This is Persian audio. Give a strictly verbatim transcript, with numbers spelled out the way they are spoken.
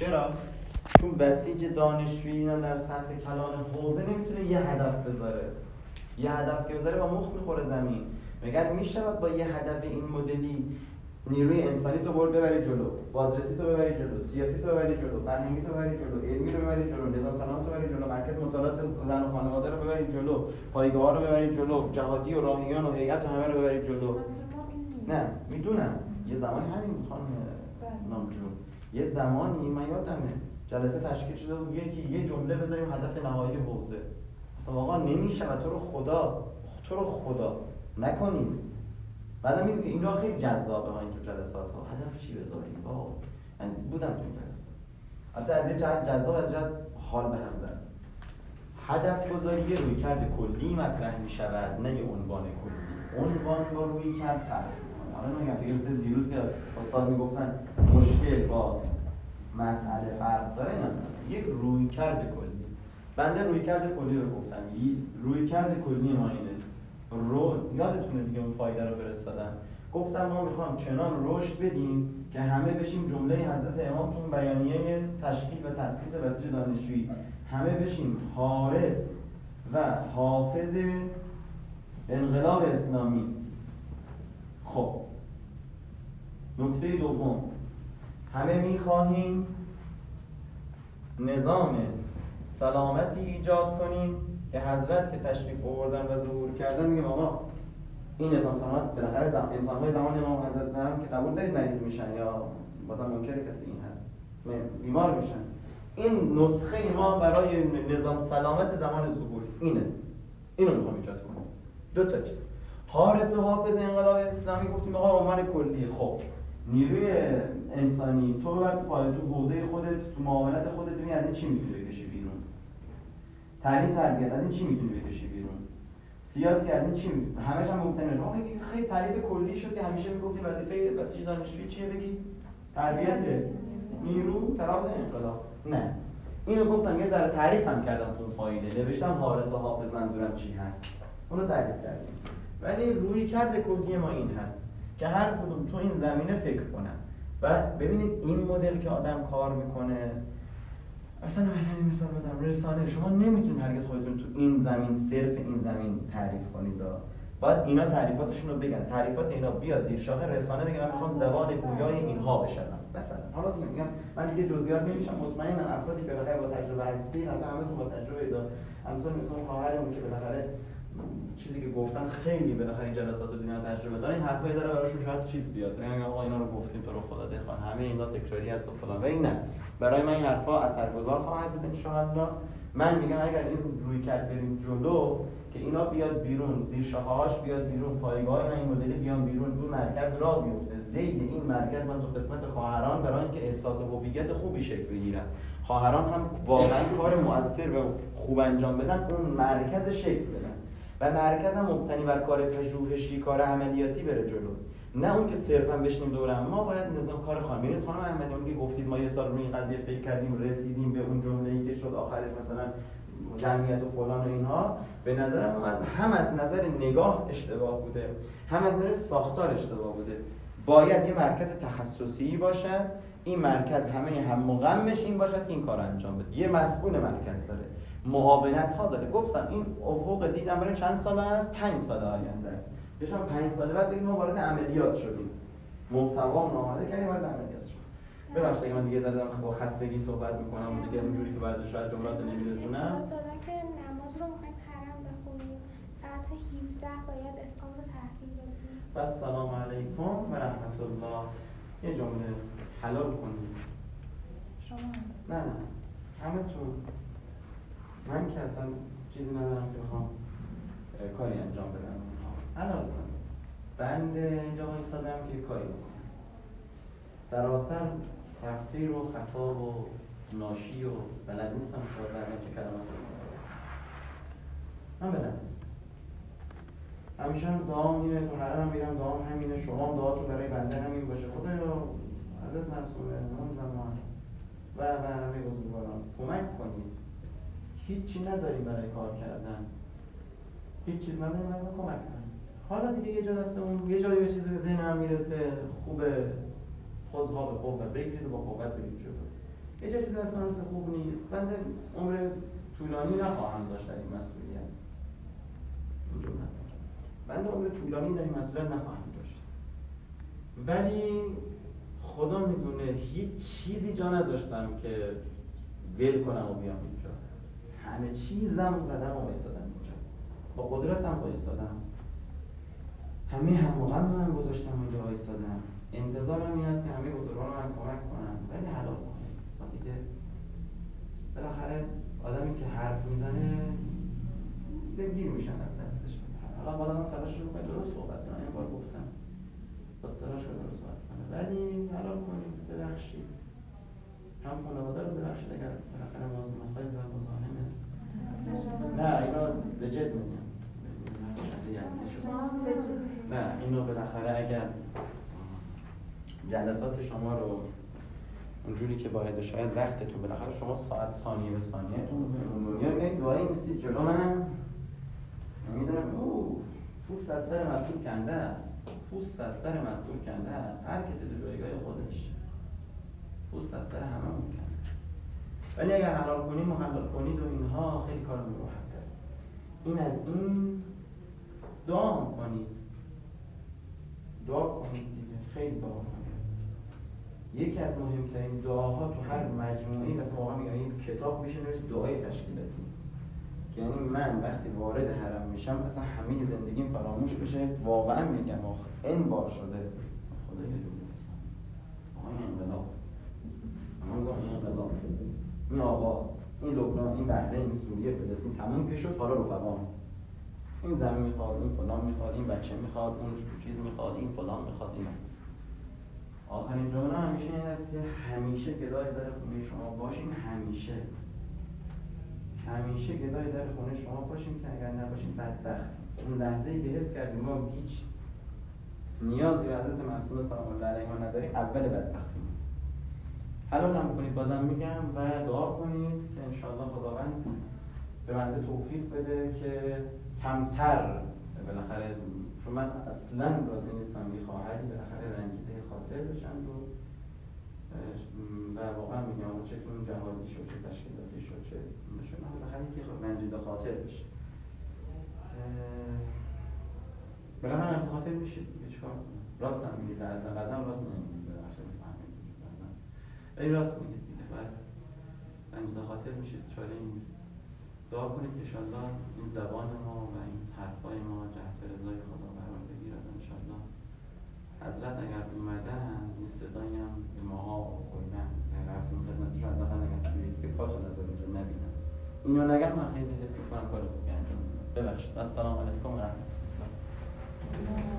چرا؟ چون بسیج دانشجویی در سطح کلان حوزه نمیتونه یه هدف بذاره. یه هدف که بذاره با مخ میخوره زمین. مگر میشود با یه هدف این مدلی نیروی انسانی تو برد ببری جلو، بازرسی تو ببری جلو، سیاسی تو ببری جلو، فرهنگی تو ببری جلو، علمی رو ببری جلو، نظام صنعت تو ببری جلو، مرکز مطالعات زن و خانواده رو ببری جلو، پایگاه‌ها رو ببری جلو، جهادی و راهیان و هیئت و همه رو ببری جلو. نه، میدونم. یه زمانی همین بود خانم نامجو. یه زمانی من یادمه جلسه تشکیل شده بود یکی یه جمله بذاریم هدف نهایی حوزه. آقا نمیشه و تو رو خدا، تو رو خدا نکنید. بعدم میگه اینا خیلی جذابه ها این تو جلسات ها. هدف چی بذاریم؟ واو. من بودم تو این جلسه. البته از یه جهت جذاب از جهت حال به هم زد. هدف گذاری یه رویکرد کلی مطرح می شود، نه یه عنوان کلی. عنوان با رویکرد فرق می‌کنه. حالا من میگم مثل دیروز که استاد میگفتن مشکل با مسئله فرق داره، نه. یک رویکرد کلی. بنده رویکرد کلی رو گفتم. رویکرد کلی ما اینه. رو یادتونه دیگه اون فایده رو فرستادم، گفتم ما میخوام چنان رشد بدیم که همه بشیم جمله حضرت امام تو بیانیه تشکیل و تأسیس بسیج دانشجویی، همه بشیم حارس و حافظ انقلاب اسلامی. خب نکته دوم، همه میخواهیم نظام سلامتی ایجاد کنیم که حضرت که تشریف آوردن و ظهور کردن میگم آقا این نظام سلامت بالاخره زم... انسان‌های زمان امام حضرت هم که قبول دارید مریض میشن یا بازم ممکنه کسی این هست بیمار میشن، این نسخه ما برای نظام سلامت زمان ظهور اینه، اینو میخوام ایجاد کنم. دو تا چیز، حارس و حافظ انقلاب اسلامی گفتیم آقا عنوان کلیه. خب نیروی انسانی تو بر پای تو حوزه خودت تو معاملات خودت ببین از این چی میتونی بکشی بیرون. تعلیم تربیت از این چی میتونی بکشی بیرون. سیاسی از این چی میتونی؟ همش هم ممتنه. اون یکی خیلی تعریف کلی شد که همیشه میگفتیم وظیفه بسیج دانشجویی چیه بگی؟ تربیت نیرو تراز انقلاب. نه. اینو گفتم یه ذره تعریفم کردم تو فایده. نوشتم حارس و حافظ منظورم چی هست. اونو تعریف کردیم. ولی رویکرد کلی ما این هست که هر کدوم تو این زمینه فکر کنن. و ببینید این مدل که آدم کار میکنه اصلا مثلا مثال بزنم رسانه، شما نمیتونید هرگز خودتون تو این زمین صرف این زمین تعریف کنید. باید اینا تعریفاتشون رو بگن، تعریفات اینا بیا زیر شاخه رسانه بگن من میخوام زبان گویای اینها بشم مثلا. حالا دیگه میگم من دیگه جزئیات نمیشم، مطمئنم افرادی که بالاخره با تجربه هستید حتی همتون با تجربه ایدا همسال مثلا خواهرمون که بالاخره چیزی که گفتن خیلی بالاخره جلسات و دینا تجربه دارن، حرفا یه ذره براشون شاید چیز بیاد، میگن آقا اینا رو گفتیم تو رو خدا دهخان همه اینا تکراری است و فلان و این. نه، برای من این حرفا اثرگذار خواهد بود ان شاء الله. من میگم اگر این روی کرد بریم جلو که اینا بیاد بیرون، زیر شاخه‌هاش بیاد بیرون، پایگاه من این مدل بیام بیرون، این مرکز راه بیفته. زید این مرکز من تو قسمت خواهران برای اینکه احساس هویت خوبی شکل بگیره، خواهران هم واقعا کار مؤثر و خوب انجام بدن، اون مرکز شکل بده و مرکز هم مبتنی بر کار پژوهشی، کار عملیاتی بره جلو، نه اون که صرفا بشینیم دورم. ما باید نظام کار خانم بینید خانم احمدیان که گفتید ما یه سال روی این قضیه فکر کردیم رسیدیم به اون جمله‌ای که شد آخرش مثلا جمعیت و فلان و اینها، به نظرم از هم از نظر نگاه اشتباه بوده، هم از نظر ساختار اشتباه بوده. باید یه مرکز تخصصی باشه، این مرکز همه هم و غمش این باشد که این کار انجام بده. یه مسئول مرکز داره، معاونت ها داره. گفتم این افق دیدم برای چند سال است؟ پنج سال آینده است. بهشون پنج سال بعد بگیم ما وارد عملیات شدیم. محتوا آماده کردیم وارد عملیات شدیم. ببخشید من دیگه زدم با خستگی صحبت می‌کنم دیگه اونجوری که بعدش شاید جملات نمی‌رسونم. دادن که نماز رو می‌خوایم حرم بخونیم. ساعت هفده باید اسکان رو تحویل بدیم. و سلام علیکم و رحمت الله. یه جمله حلال کنید. شما نه نه. همتون من که اصلا چیزی ندارم که بخوام کاری انجام بدم. حلال کنم. بنده اینجا وایسادم که کاری بکنم. سراسر تقصیر و خطا و ناشی و بلد نیستم شاید بعضی چه کلمات استفاده کنم. من بلد نیستم. همیشه هم دعام اینه، تو حرم میرم دعام همینه، شما هم دعاتون برای بنده همین باشه. خدایا حضرت مسئوله، نام زمان و و همه بزرگواران کمک کنید. هیچی نداریم برای کار کردن، هیچ چیز نداریم از ما کمک کنیم. حالا دیگه یه جا دستمون یه جایی یه چیزی به ذهن هم میرسه، خوبه خذها به قوت بگیرید و با قوت برید جلو. هیچ چیز اصلا خوب نیست. بنده عمر طولانی نخواهم داشت در این مسئولیت. اینجور نخواهم. بنده عمر طولانی در این مسئولیت نخواهم داشت. ولی خدا میدونه هیچ چیزی جا نذاشتم که ول کنم و بیام اینجا. همه چیزم زدم و وایسادم اینجا. با قدرتم وایسادم. همه هموغم رو هم گذاشتم و اینجا وایسادم. انتظارم این است که همه بزرگان رو هم کمک کنم. ولی حالا دیگه بالاخره آدمی که حرف میزنه دلگیر میشن از دستش. حالا بالا من تلاش رو کنم درست صحبت کنم، این بار گفتم با تلاش رو درست صحبت کنم، ولی حالا کنیم ببخشید هم خانواده رو ببخشید اگر بالاخره مازمت خواهید و مزاحمه. نه اینا به جد میگم، نه اینو بالاخره اگر جلسات شما رو اونجوری که باید و شاید وقتتون بالاخره شما ساعت ثانیه به ثانیه تون دوایی نیستید جلو منم نمیدونم او پوست از سر مسئول کنده است، پوست از سر مسئول کنده است، هر کسی تو جایگاه خودش پوست از سر همه اون کنده است. ولی اگر حلال کنیم و حلال کنید و اینها خیلی کار رو راحت داره. این از این دعا کنید، دعا کنید دیگه، خیلی دعا کنید. یکی از مهمترین دعاها تو هر مجموعه‌ای مثلا واقعا میگم این کتاب میشه نوشت دعای تشکیلاتی، که یعنی من وقتی وارد حرم میشم اصلا همه زندگیم فراموش بشه. واقعا میگم آخ این بار شده خدای جون اسلام آقا انقلاب آقا انقلاب این آقا این لبنان این بحرین این سوریه فلسطین تموم که شد، حالا رفقا این زمین میخواد این فلان میخواد این بچه میخواد اون چیز میخواد این فلان میخواد این. آخرین جمله همیشه این است که همیشه گدای در خونه شما باشیم، همیشه همیشه گدای در خونه شما باشیم که اگر نباشیم بدبختیم. اون لحظه‌ای که حس کردیم ما هیچ نیازی به حضرت مسئول سلام الله علیه ما نداریم، اول بدبختیم. حلال هم کنید بازم میگم و دعا کنید که انشاءالله خداوند به بنده توفیق بده که کمتر بالاخره، چون من اصلا راضی نیستم بی خواهری بالاخره رنجیده خاطر بشند و و واقعا میگم آقا چه کنون جهادی شد چه تشکیلاتی شد چه نشون هم بالاخره یکی رنجیده خاطر بشه. بالاخره رنجیده خاطر میشید یه چکار کنم؟ راست هم میگید لازم غزم راست نمیگید بالاخره میفهمید این راست میگید باید رنجیده خاطر میشید، چاره نیست. دعا کنید که انشاءالله این زبان ما و این حرفای ما جهت رضای خدا قرار بگیرد. انشاءالله حضرت اگر اومدن این صدایی هم به ماها کلا رفتیم خدمتشون، حداقل اگر توی یک پاتون از اونجا نبینم اینو نگم من خیلی حس می‌کنم کار خوبی انجام میدم. ببخشید. السلام علیکم و رحمت الله.